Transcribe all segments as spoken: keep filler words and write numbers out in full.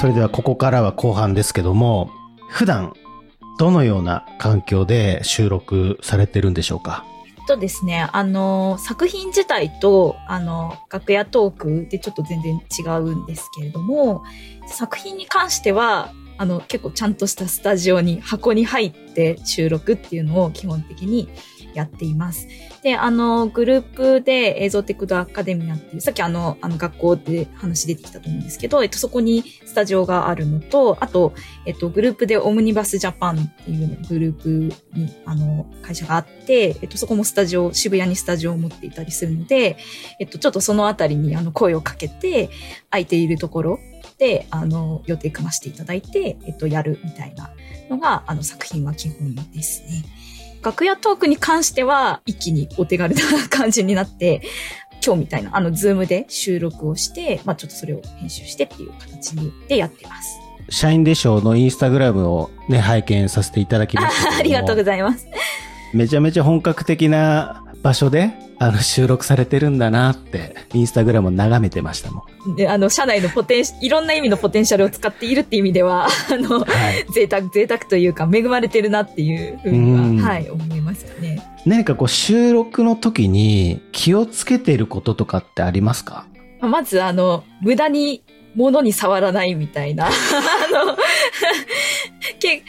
それではここからは後半ですけども、普段どのような環境で収録されてるんでしょうか？とですね、あの作品自体とあの楽屋トークでちょっと全然違うんですけれども、作品に関してはあの結構ちゃんとしたスタジオに箱に入って収録っていうのを基本的にやっています。で、あのグループで映像テクドアカデミアっていう、さっきあのあの学校で話出てきたと思うんですけど、えっと、そこにスタジオがあるのと、あと、えっと、グループでオムニバスジャパンっていうグループにあの会社があって、えっと、そこもスタジオ、渋谷にスタジオを持っていたりするので、えっと、ちょっとそのあたりにあの声をかけて、空いているところであの予定組ましていただいて、えっと、やるみたいなのがあの作品は基本ですね。楽屋トークに関しては一気にお手軽な感じになって、今日みたいなあのズームで収録をして、まあ、ちょっとそれを編集してっていう形でやってます。社員でしょうのインスタグラムをね、拝見させていただきました。あ、ありがとうございます。めちゃめちゃ本格的な場所であの収録されてるんだなってインスタグラムを眺めてましたもん。で、あの社内のポテンシいろんな意味のポテンシャルを使っているっていう意味ではあの、はい、贅沢贅沢というか恵まれてるなっていうふうには、はい、思いましたね。何かこう収録の時に気をつけてることとかってありますか？まずあの無駄に物に触らないみたいなあの結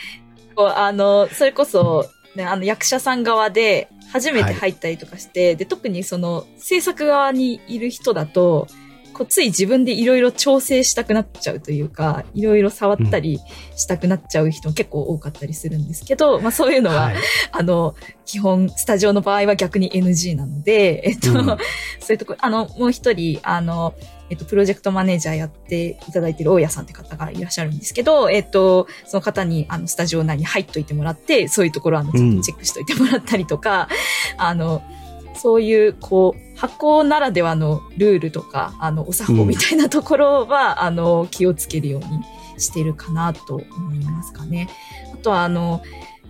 構あのそれこそ、ね、あの役者さん側で初めて入ったりとかして、はい、で特にその制作側にいる人だとこうつい自分でいろいろ調整したくなっちゃうというか、いろいろ触ったりしたくなっちゃう人も結構多かったりするんですけど、まあそういうのは、はい、あの基本スタジオの場合は逆に エヌジー なので、えっと、うん、そういうとこあのもう一人あのえっと、プロジェクトマネージャーやっていただいている大家さんって方がいらっしゃるんですけど、えっと、その方に、あの、スタジオ内に入っといてもらって、そういうところは、あの、ちょっとチェックしといてもらったりとか、うん、あの、そういう、こう、箱ならではのルールとか、あの、お作法みたいなところは、うん、あの、気をつけるようにしてるかなと思いますかね。あとは、あの、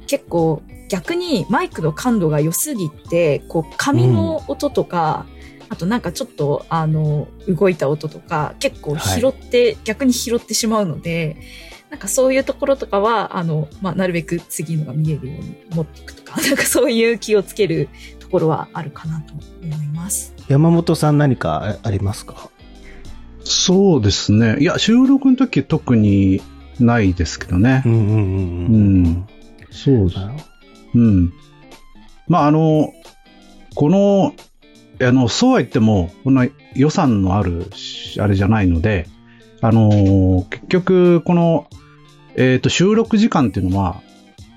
結構、逆にマイクの感度が良すぎて、こう、紙の音とか、うん、あとなんかちょっとあの動いた音とか結構拾って、はい、逆に拾ってしまうので、なんかそういうところとかはあの、まあ、なるべく次のが見えるように持っていくとか、なんかそういう気をつけるところはあるかなと思います。山本さん何かありますか？そうですね。いや収録の時特にないですけどね。うんうんうんうん。うん、そうだよ。うん。まああのこのあのそうは言ってもこんな予算のあるあれじゃないので、あのー、結局この、えー、と収録時間っていうのは、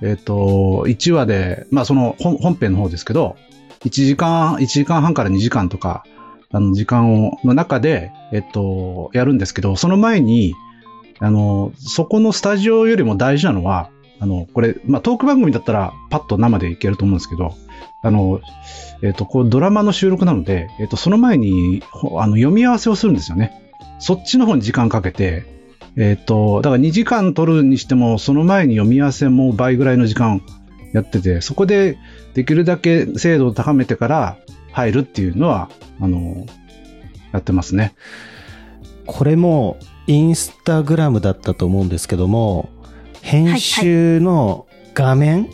えー、といちわで、まあ、その 本, 本編の方ですけどいちじかん、いちじかんはんからにじかんとかあの時間をの中で、えー、とやるんですけど、その前に、あのー、そこのスタジオよりも大事なのはあのこれ、まあ、トーク番組だったらパッと生でいけると思うんですけど、あのえー、とこうドラマの収録なので、えー、とその前にあの読み合わせをするんですよね。そっちの方に時間かけて、えー、とだからにじかん取るにしてもその前に読み合わせも倍ぐらいの時間やってて、そこでできるだけ精度を高めてから入るっていうのはあのやってますね。これもインスタグラムだったと思うんですけども、編集の画面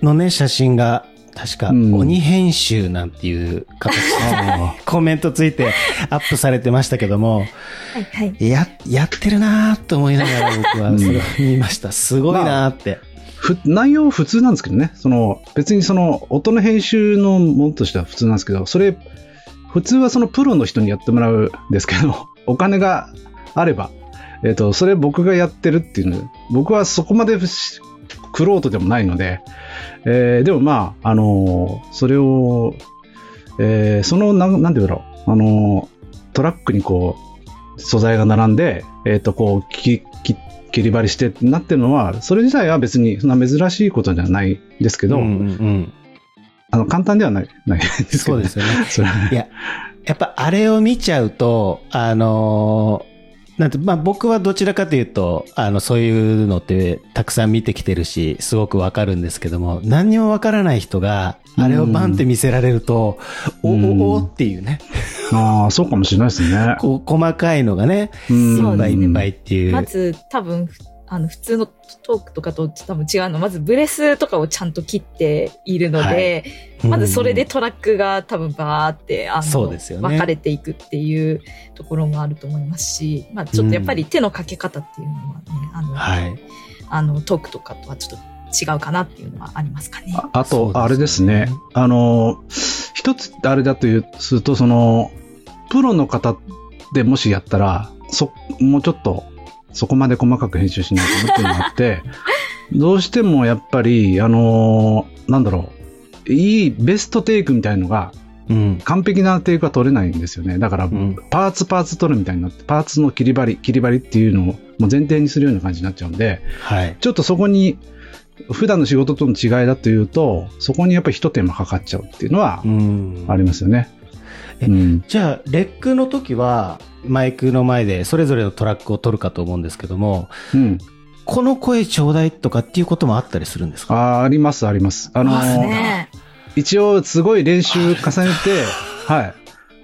のね写真が確か鬼編集なんていう形のコメントついてアップされてましたけども、はい、はい、や, やってるなと思いながら僕はそれを見ました。すごいなって、まあ、内容普通なんですけどね、その別にその音の編集のものとしては普通なんですけど、それ普通はそのプロの人にやってもらうんですけど、お金があれば、えーと、それ僕がやってるっていうの、僕はそこまでクロートでもないので、えー、でもまあ、あのー、それを、えー、そのな、なんて言うだろう、あのー、トラックにこう素材が並んで、えー、とこう切り張りしてなってるのは、それ自体は別にそんな珍しいことじゃないですけど、うんうんうん、あの簡単ではない、ないですけど、ね、そうですよね。それいや、やっぱあれを見ちゃうと、あのーなんて、まあ、僕はどちらかというとあのそういうのってたくさん見てきてるしすごくわかるんですけども、何にもわからない人があれをバンって見せられると、うん、おおおっていうね、うん、ああそうかもしれないですね。こう細かいのがね、うん、いっぱいいっぱいっていう、まず多分あの普通のトークとかと多分違うの、まずブレスとかをちゃんと切っているので、はい、まずそれでトラックが多分バーってあの、ね、分かれていくっていうところもあると思いますし、まあ、ちょっとやっぱり手のかけ方っていうのはね、うん、あの、はい、あのトークとかとはちょっと違うかなっていうのはありますかね。 あ, あとあれですね、あの一つあれだというすると、そのプロの方でもしやったらそもうちょっとそこまで細かく編集しないとっていうのがあってどうしてもやっぱりあのー、なんだろう、いいベストテイクみたいのが、うん、完璧なテイクは取れないんですよね。だから、うん、パーツパーツ取るみたいになって、パーツの切り張り切り張りっていうのをもう前提にするような感じになっちゃうんで、はい、ちょっとそこに普段の仕事との違いだというと、そこにやっぱり一手間かかっちゃうっていうのはありますよね。え、うん、じゃあレックの時はマイクの前でそれぞれのトラックを撮るかと思うんですけども、うん、この声ちょうだいとかっていうこともあったりするんですか？ あ, ありますあります、あのーね、一応すごい練習重ねて、はい、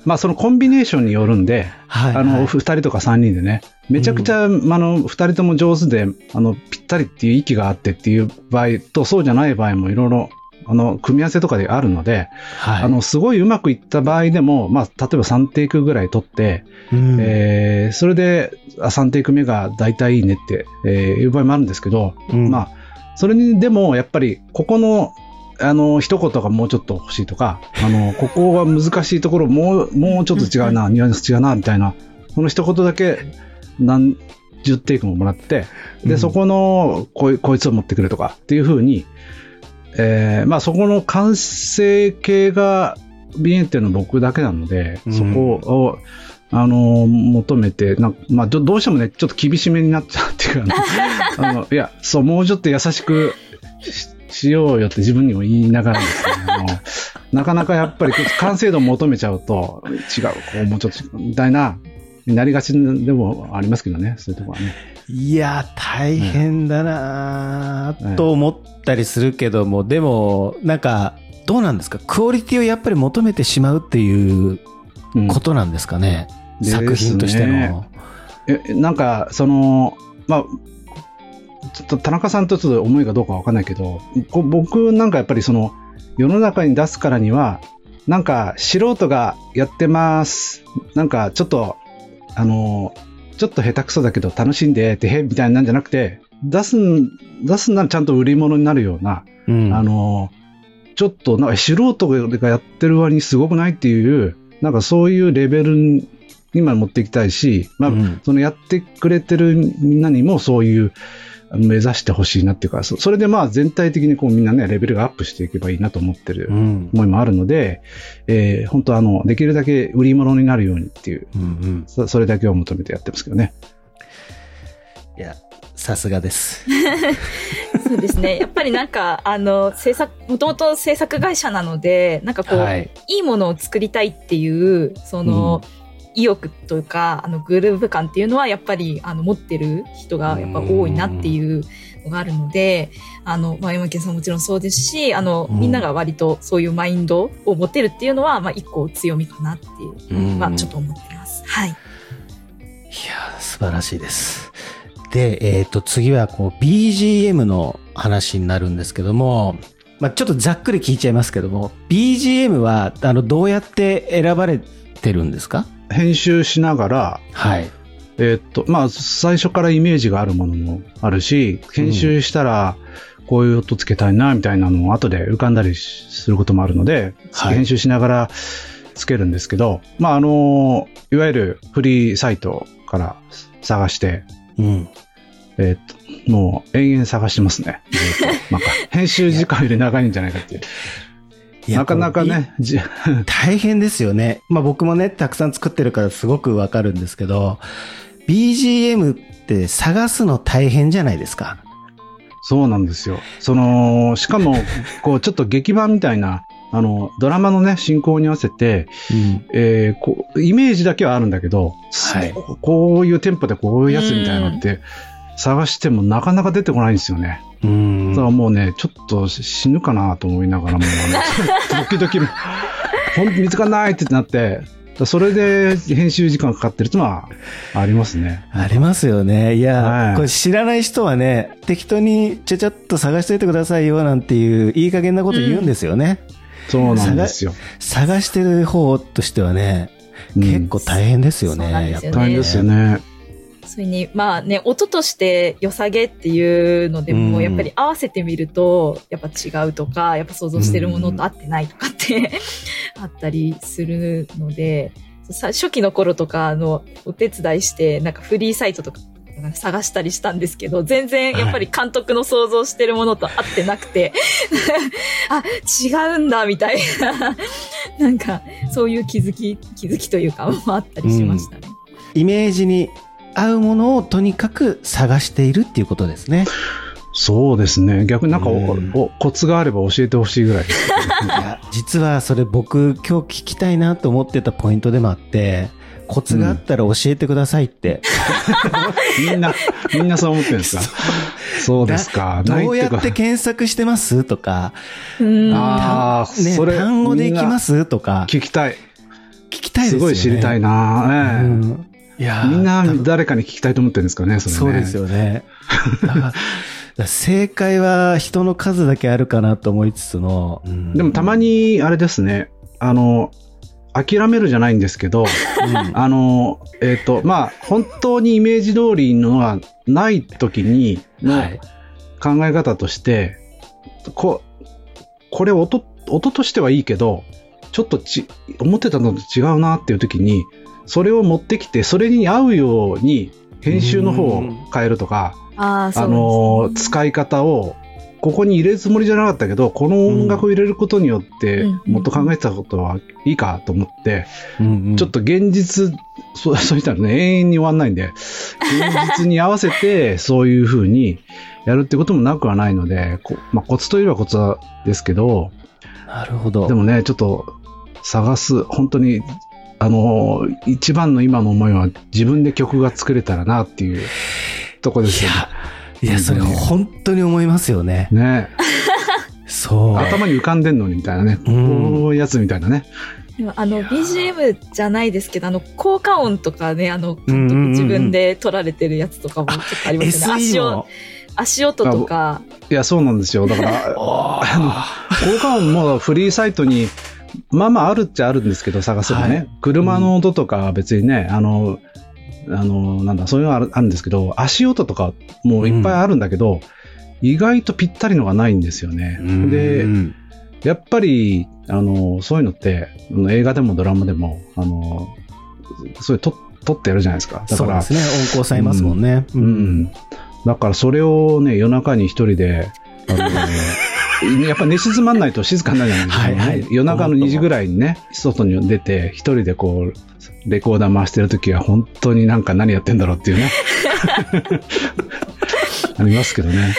まあ、そのコンビネーションによるんで、はいはい、あのふたりとかさんにんでね、めちゃくちゃ、うん、あのふたりとも上手であのぴったりっていう息があってっていう場合とそうじゃない場合もいろいろあの組み合わせとかであるので、はい、あのすごいうまくいった場合でも、まあ、例えばさんテイクぐらい取って、うん、えー、それでさんテイク目がだいたいいいねって、えー、いう場合もあるんですけど、うん、まあ、それにでもやっぱりここのあの一言がもうちょっと欲しいとか、あのここは難しいところも う, もうちょっと違うなニュアンス違うなみたいな、この一言だけ何十テイクももらって、でそこの こ, こいつを持ってくれとかっていう風に、えーまあ、そこの完成形がビエンテの僕だけなので、うん、そこを、あのー、求めてなんか、まあ、ど, どうしてもねちょっと厳しめになっちゃうっていうか、ね、あのいやそう、もうちょっと優しく し, しようよって自分にも言いながらですね、あのなかなかやっぱり完成度を求めちゃうと違う、こうもうちょっとみたいななりがちでもありますけどね、そういうところはね。いや大変だなと思ったりするけども、はい、でもなんかどうなんですか、クオリティをやっぱり求めてしまうっていうことなんですかね、うん、作品としての、ね、えなんかその、まあ、ちょっと田中さんとちょっと思いがどうかわかんないけど、こ僕なんかやっぱりその世の中に出すからにはなんか素人がやってます、なんかちょっとあのちょっと下手くそだけど楽しんでてへみたいなんじゃなくて、出す出すならちゃんと売り物になるような、うん、あのちょっとなんか素人がやってる割にすごくないっていう、なんかそういうレベルに今持っていきたいし、まあ、うん、そのやってくれてるみんなにもそういう目指してほしいなっていうか、それでまあ全体的にこうみんなねレベルがアップしていけばいいなと思ってる思いもあるので、うん、えー、本当あのできるだけ売り物になるようにっていう、うんうん、そ, それだけを求めてやってますけどね。いやさすがですそうですね、やっぱりなんかあの制作、もともと制作会社なので、なんかこう、はい、いいものを作りたいっていうその、うん、意欲というかあのグルーヴ感っていうのはやっぱりあの持ってる人がやっぱ多いなっていうのがあるので、あの、まあ、山県さんももちろんそうですし、あのみんなが割とそういうマインドを持てるっていうのは、まあ、一個強みかなっていうのはちょっと思ってます、はい、いや素晴らしいです。で、えー、と次はこう ビージーエム の話になるんですけども、まあ、ちょっとざっくり聞いちゃいますけども、 ビージーエム はあのどうやって選ばれてるんですか？編集しながら、はい、えーっとまあ、最初からイメージがあるものもあるし、編集したらこういう音つけたいなみたいなのを後で浮かんだりすることもあるので、はい、編集しながらつけるんですけど、まあ、あのいわゆるフリーサイトから探して、うん、えー、っともう延々探してますねなんか編集時間より長いんじゃないかっていう、なかなかね大変ですよね。まあ僕もねたくさん作ってるからすごくわかるんですけど、 ビージーエム って探すの大変じゃないですか。そうなんですよ。そのしかもこうちょっと劇版みたいなあのドラマのね進行に合わせて、うんえー、こうイメージだけはあるんだけど、はい、こういうテンポでこういうやつみたいなのって探してもなかなか出てこないんですよね。うんだからもうねちょっと死ぬかなと思いながらも時々ほん見つかんないってなって、それで編集時間かかってるってのはありますね。ありますよね。いや、はい、これ知らない人はね適当にちゃちゃっと探しておいてくださいよなんていういい加減なこと言うんですよね、うん、そうなんですよ。探してる方としてはね結構大変ですよね、うん、やっぱり大変ですよね。それにまあね音として良さげっていうのでもやっぱり合わせてみるとやっぱ違うとかやっぱ想像してるものと合ってないとかってあったりするので、初期の頃とかのお手伝いしてなんかフリーサイトとか探したりしたんですけど全然やっぱり監督の想像してるものと合ってなくて、はい、あ違うんだみたいななんかそういう気づき気づきというかもあったりしましたね、うん、イメージに合うものをとにかく探しているっていうことですね。そうですね。逆になんかお、うん、おコツがあれば教えてほしいぐらいですね。いや実はそれ僕今日聞きたいなと思ってたポイントでもあって、コツがあったら教えてくださいって、うん、みんなみんなそう思ってるんですか。そうですか。どうやって検索してますとか、うーんあー、ね、それ単語でいきますとか聞きたい聞きたいですよね。すごい知りたいな、ねうんいやみんな誰かに聞きたいと思ってるんですかね、それね。そうですよね。だから正解は人の数だけあるかなと思いつつの、うん、でもたまにあれですね、あの諦めるじゃないんですけど、うん、あのえっ、ー、とまあ本当にイメージ通りのはない時にの考え方として、はい、ここれ音音としてはいいけどちょっとち思ってたのと違うなっていう時に。それを持ってきてそれに合うように編集の方を変えるとか、あの使い方をここに入れるつもりじゃなかったけどこの音楽を入れることによってもっと考えてたことはいいかと思って、うんうん、ちょっと現実 そ, そうしたらね永遠に終わんないんで現実に合わせてそういう風にやるってこともなくはないのでこ、まあ、コツといえばコツですけど。なるほど。でもねちょっと探す本当にあの一番の今の思いは自分で曲が作れたらなっていうとこですよね。いや、いやそれ本当に思いますよね。ねそう頭に浮かんでんのにみたいなね、うん、こういうやつみたいなね。でもあの ビージーエム じゃないですけどあの効果音とかねあの監督自分で撮られてるやつとかもちょっとありますよね。足を足音とか。いやそうなんですよ。だからあの効果音もフリーサイトにまあまああるっちゃあるんですけど探せばね、はい、車の音とかは別にね、うん、あのあのなんだそういうのはあるんですけど足音とかもういっぱいあるんだけど、うん、意外とぴったりのがないんですよね、うん、でやっぱりあのそういうのって映画でもドラマでもあのそういうと撮ってやるじゃないですか。だからそうですね音効さえますもんね、うんうん、だからそれをね夜中に一人であのやっぱ寝静まんないと静かになるじゃないですか、ねはいはい、夜中のにじぐらいにね外に出て一人でこうレコーダー回してるときは本当になんか何やってんだろうっていうねありますけどね、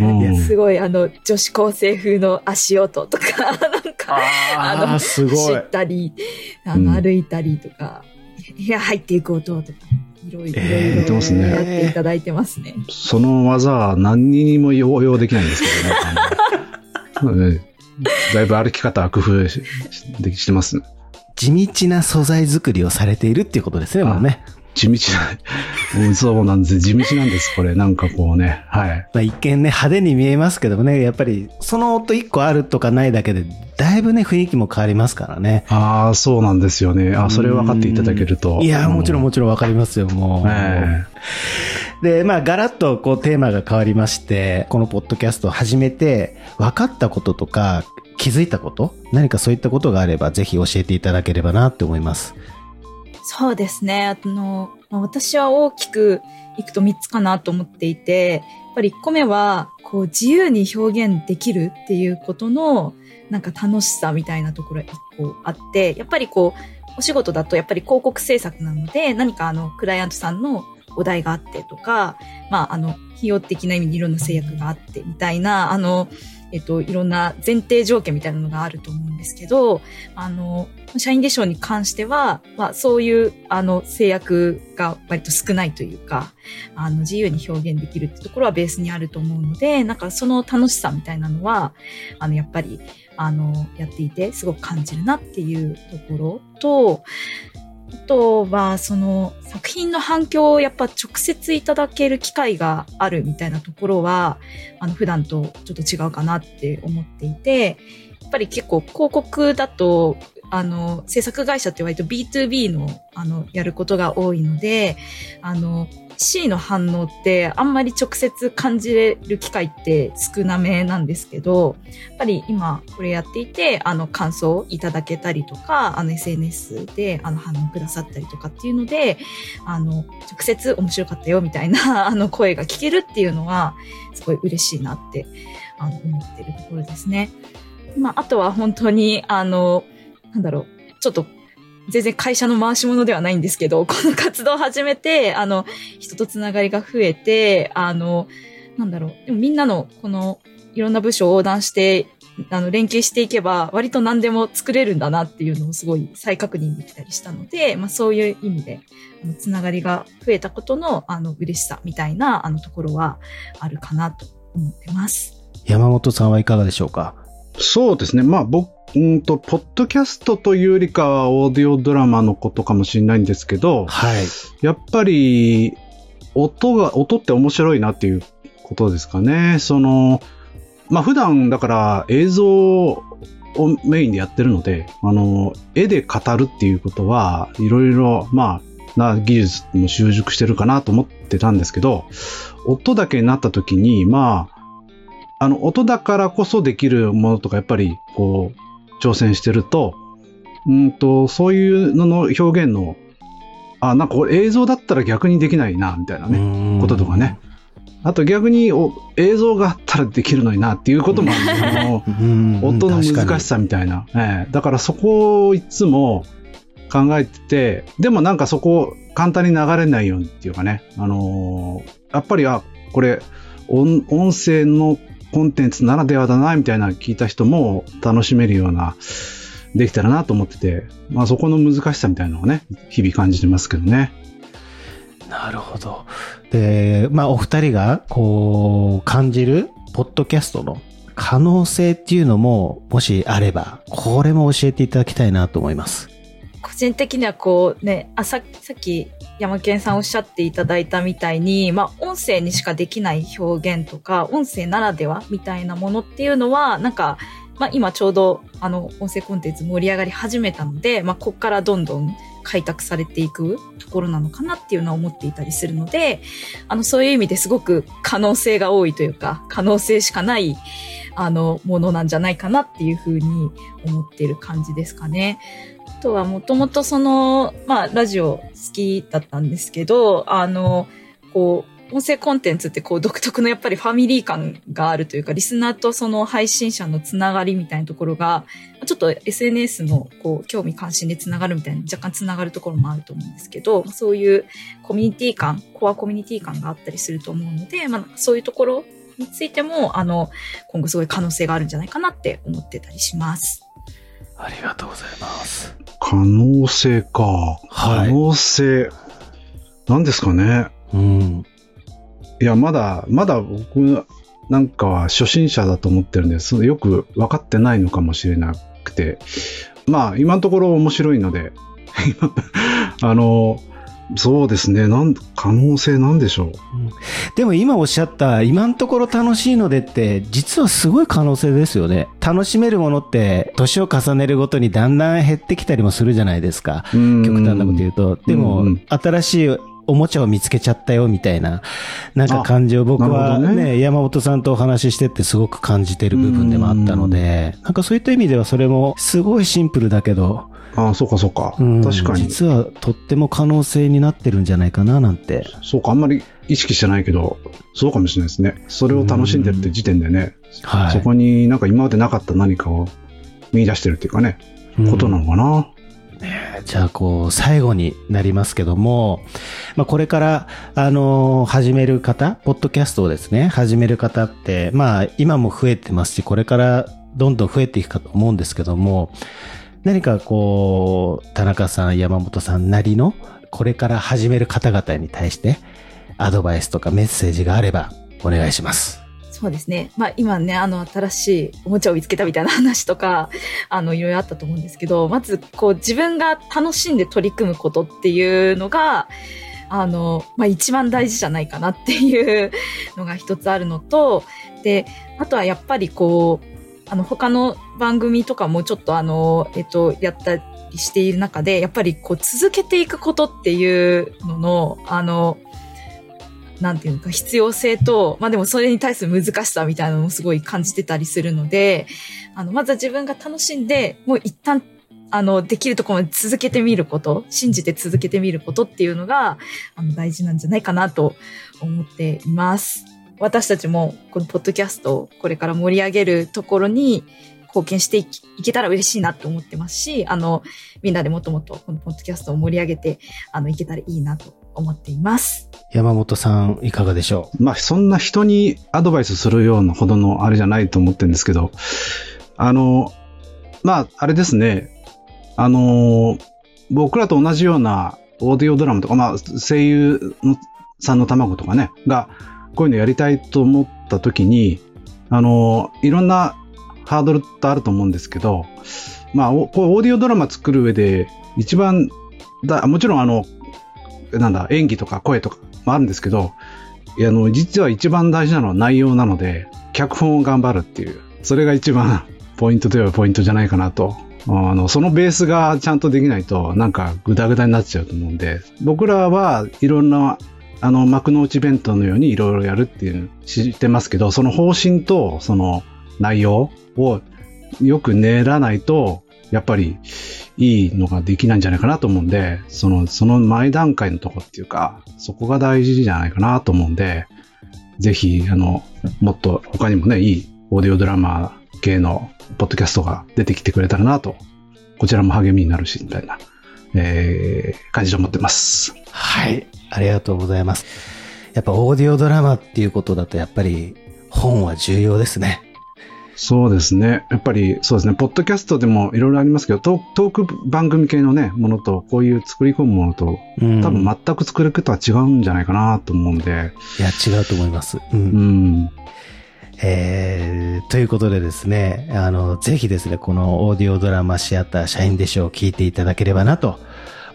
うん、いやすごいあの女子高生風の足音とかなんかああのすごい走ったりあの歩いたりとか、うん、部屋入っていく音とかいろいろやっていただいてますね、えー、その技は何にも応用できないんですけどねだいぶ歩き方は工夫 し, し, してます、ね、地道な素材作りをされているっていうことですね。もうね地道なそうなんです地道なんですこれなんかこうね、はいまあ、一見ね派手に見えますけどもねやっぱりその音一個あるとかないだけでだいぶね雰囲気も変わりますからね。ああそうなんですよね。あそれを分かっていただけるといやもちろんもちろん分かりますよもう、えーで、まあ、ガラッとこうテーマが変わりまして、このポッドキャストを始めて、分かったこととか気づいたこと、何かそういったことがあれば、ぜひ教えていただければなって思います。そうですね。あの、私は大きくいくとみっつかなと思っていて、やっぱりいっこめは、こう自由に表現できるっていうことの、なんか楽しさみたいなところがいっこあって、やっぱりこう、お仕事だとやっぱり広告制作なので、何かあの、クライアントさんのお題があってとか、まあ、あの、費用的な意味にいろんな制約があってみたいな、あの、えっと、いろんな前提条件みたいなのがあると思うんですけど、あの、社員手帳に関しては、まあ、そういう、あの、制約が割と少ないというか、あの、自由に表現できるってところはベースにあると思うので、なんかその楽しさみたいなのは、あの、やっぱり、あの、やっていてすごく感じるなっていうところと、あとは、その作品の反響をやっぱ直接いただける機会があるみたいなところは、あの普段とちょっと違うかなって思っていて、やっぱり結構広告だと、あの、制作会社って割と ビーツービー の、あの、やることが多いので、あの、C の反応ってあんまり直接感じれる機会って少なめなんですけど、やっぱり今これやっていて、あの感想をいただけたりとか、あの エスエヌエス であの反応くださったりとかっていうので、あの直接面白かったよみたいなあの声が聞けるっていうのはすごい嬉しいなってあの思ってるところですね。まああとは本当にあのなんだろうちょっと全然会社の回し物ではないんですけど、この活動を始めて、あの、人とつながりが増えて、あの、なんだろう、でもみんなのこのいろんな部署を横断して、あの、連携していけば、割と何でも作れるんだなっていうのをすごい再確認できたりしたので、まあそういう意味で、あのつながりが増えたことの、あの、嬉しさみたいな、あのところはあるかなと思ってます。山本さんはいかがでしょうか？そうですね。まあ僕、うんとポッドキャストというよりかはオーディオドラマのことかもしれないんですけど、はい、やっぱり音が音って面白いなっていうことですかね。そのまあ普段だから映像をメインでやってるので、あの絵で語るっていうことはいろいろまあな技術も習熟してるかなと思ってたんですけど、音だけになった時にまああの音だからこそできるものとかやっぱりこう挑戦してると、うんとそういうのの表現のあなんかこれ映像だったら逆にできないなみたいなねこととかね、あと逆にお映像があったらできるのになっていうこともあるの音の難しさみたいな、えー、だからそこをいつも考えてて、でもなんかそこ簡単に流れないようにっていうかね、あのー、やっぱりあこれ 音, 音声のコンテンツならではだなみたいな聞いた人も楽しめるようなできたらなと思ってて、まあ、そこの難しさみたいなのをね日々感じてますけどね。なるほど。で、まあ、お二人がこう感じるポッドキャストの可能性っていうのももしあればこれも教えていただきたいなと思います。個人的にはこうね、あ、さ、さっき山健さんおっしゃっていただいたみたいに、まあ音声にしかできない表現とか、音声ならではみたいなものっていうのは、なんか、まあ今ちょうどあの音声コンテンツ盛り上がり始めたので、まあこっからどんどん開拓されていくところなのかなっていうのは思っていたりするので、あのそういう意味ですごく可能性が多いというか、可能性しかないあのものなんじゃないかなっていうふうに思っている感じですかね。あとはもともとその、まあ、ラジオ好きだったんですけど、あの、こう、音声コンテンツってこう独特のやっぱりファミリー感があるというか、リスナーとその配信者のつながりみたいなところが、ちょっと エスエヌエス のこう興味関心でつながるみたいな、若干つながるところもあると思うんですけど、そういうコミュニティ感、コアコミュニティ感があったりすると思うので、まあ、そういうところについても、あの、今後すごい可能性があるんじゃないかなって思ってたりします。ありがとうございます。可能性か。可能性。何、はい、ですかね。うん。いや、まだ、まだ僕なんかは初心者だと思ってるんです。よく分かってないのかもしれなくて。まあ、今のところ面白いので。あの、そうですね。なん、可能性なんでしょう。うん、でも今おっしゃった、今のところ楽しいのでって、実はすごい可能性ですよね。楽しめるものって、年を重ねるごとにだんだん減ってきたりもするじゃないですか。極端なこと言うと。でも、新しいおもちゃを見つけちゃったよみたいな、なんか感じを僕はね、ね山本さんとお話ししてってすごく感じてる部分でもあったので、なんかそういった意味ではそれもすごいシンプルだけど、ああそうかそうか、うん、確かに実はとっても可能性になってるんじゃないかななんて。そうか、あんまり意識してないけどそうかもしれないですね。それを楽しんでるって時点でね、はい、そこになんか今までなかった何かを見出してるっていうかね、ことなのかな。じゃあこう最後になりますけども、まあ、これからあの始める方、ポッドキャストをですね始める方って、まあ、今も増えてますし、これからどんどん増えていくかと思うんですけども、何かこう田中さん、山本さんなりのこれから始める方々に対してアドバイスとかメッセージがあればお願いします。そうですね、まあ、今ねあの新しいおもちゃを見つけたみたいな話とかあのいろいろあったと思うんですけど、まずこう自分が楽しんで取り組むことっていうのがあの、まあ、一番大事じゃないかなっていうのが一つあるのと、であとはやっぱりこうあの他の番組とかもちょっとあの、えっと、やったりしている中で、やっぱりこう続けていくことっていうののあのなんていうか必要性と、まあでもそれに対する難しさみたいなのもすごい感じてたりするので、あのまずは自分が楽しんで、もう一旦あのできるところまで続けてみること、信じて続けてみることっていうのがあの大事なんじゃないかなと思っています。私たちもこのポッドキャストをこれから盛り上げるところに貢献していけたら嬉しいなと思ってますし、あのみんなでもっともっとこのポッドキャストを盛り上げてあのいけたらいいなと思っています。山本さんいかがでしょう。まあそんな人にアドバイスするようなほどのあれじゃないと思ってるんですけど、あのまああれですね、あの僕らと同じようなオーディオドラマとか、まあ声優さんの卵とかねがこういうのやりたいと思った時に、あのいろんなハードルってあると思うんですけど、まあこうオーディオドラマ作る上で一番だ、もちろんあのなんだ演技とか声とかもあるんですけど、あの実は一番大事なのは内容なので、脚本を頑張るっていう、それが一番ポイントといえばポイントじゃないかなと。あのそのベースがちゃんとできないとなんかグダグダになっちゃうと思うんで、僕らはいろんなあの幕の内弁当のようにいろいろやるっていう知ってますけど、その方針とその内容をよく練らないとやっぱりいいのができないんじゃないかなと思うんで、そのその前段階のとこっていうか、そこが大事じゃないかなと思うんで、ぜひあのもっと他にもねいいオーディオドラマ系のポッドキャストが出てきてくれたらなと、こちらも励みになるしみたいな、えー、感じで思ってます。はい、ありがとうございます。やっぱオーディオドラマっていうことだとやっぱり本は重要ですね。そうですね、やっぱりそうですね、ポッドキャストでもいろいろありますけど、トーク番組系のねものとこういう作り込むものと、うん、多分全く作り方は違うんじゃないかなと思うんで。いや違うと思います、うんうんえー、ということでですね、あのぜひですねこのオーディオドラマシアター社員でしょうを聞いていただければなと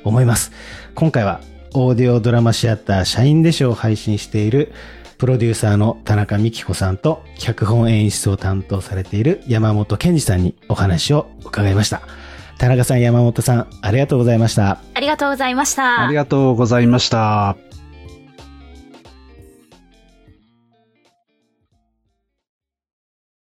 思います。今回はオーディオドラマシアター社員でしょうを配信しているプロデューサーの田中美希子さんと、脚本演出を担当されている山本健二さんにお話を伺いました。田中さん、山本さん、ありがとうございました。ありがとうございました。ありがとうございました。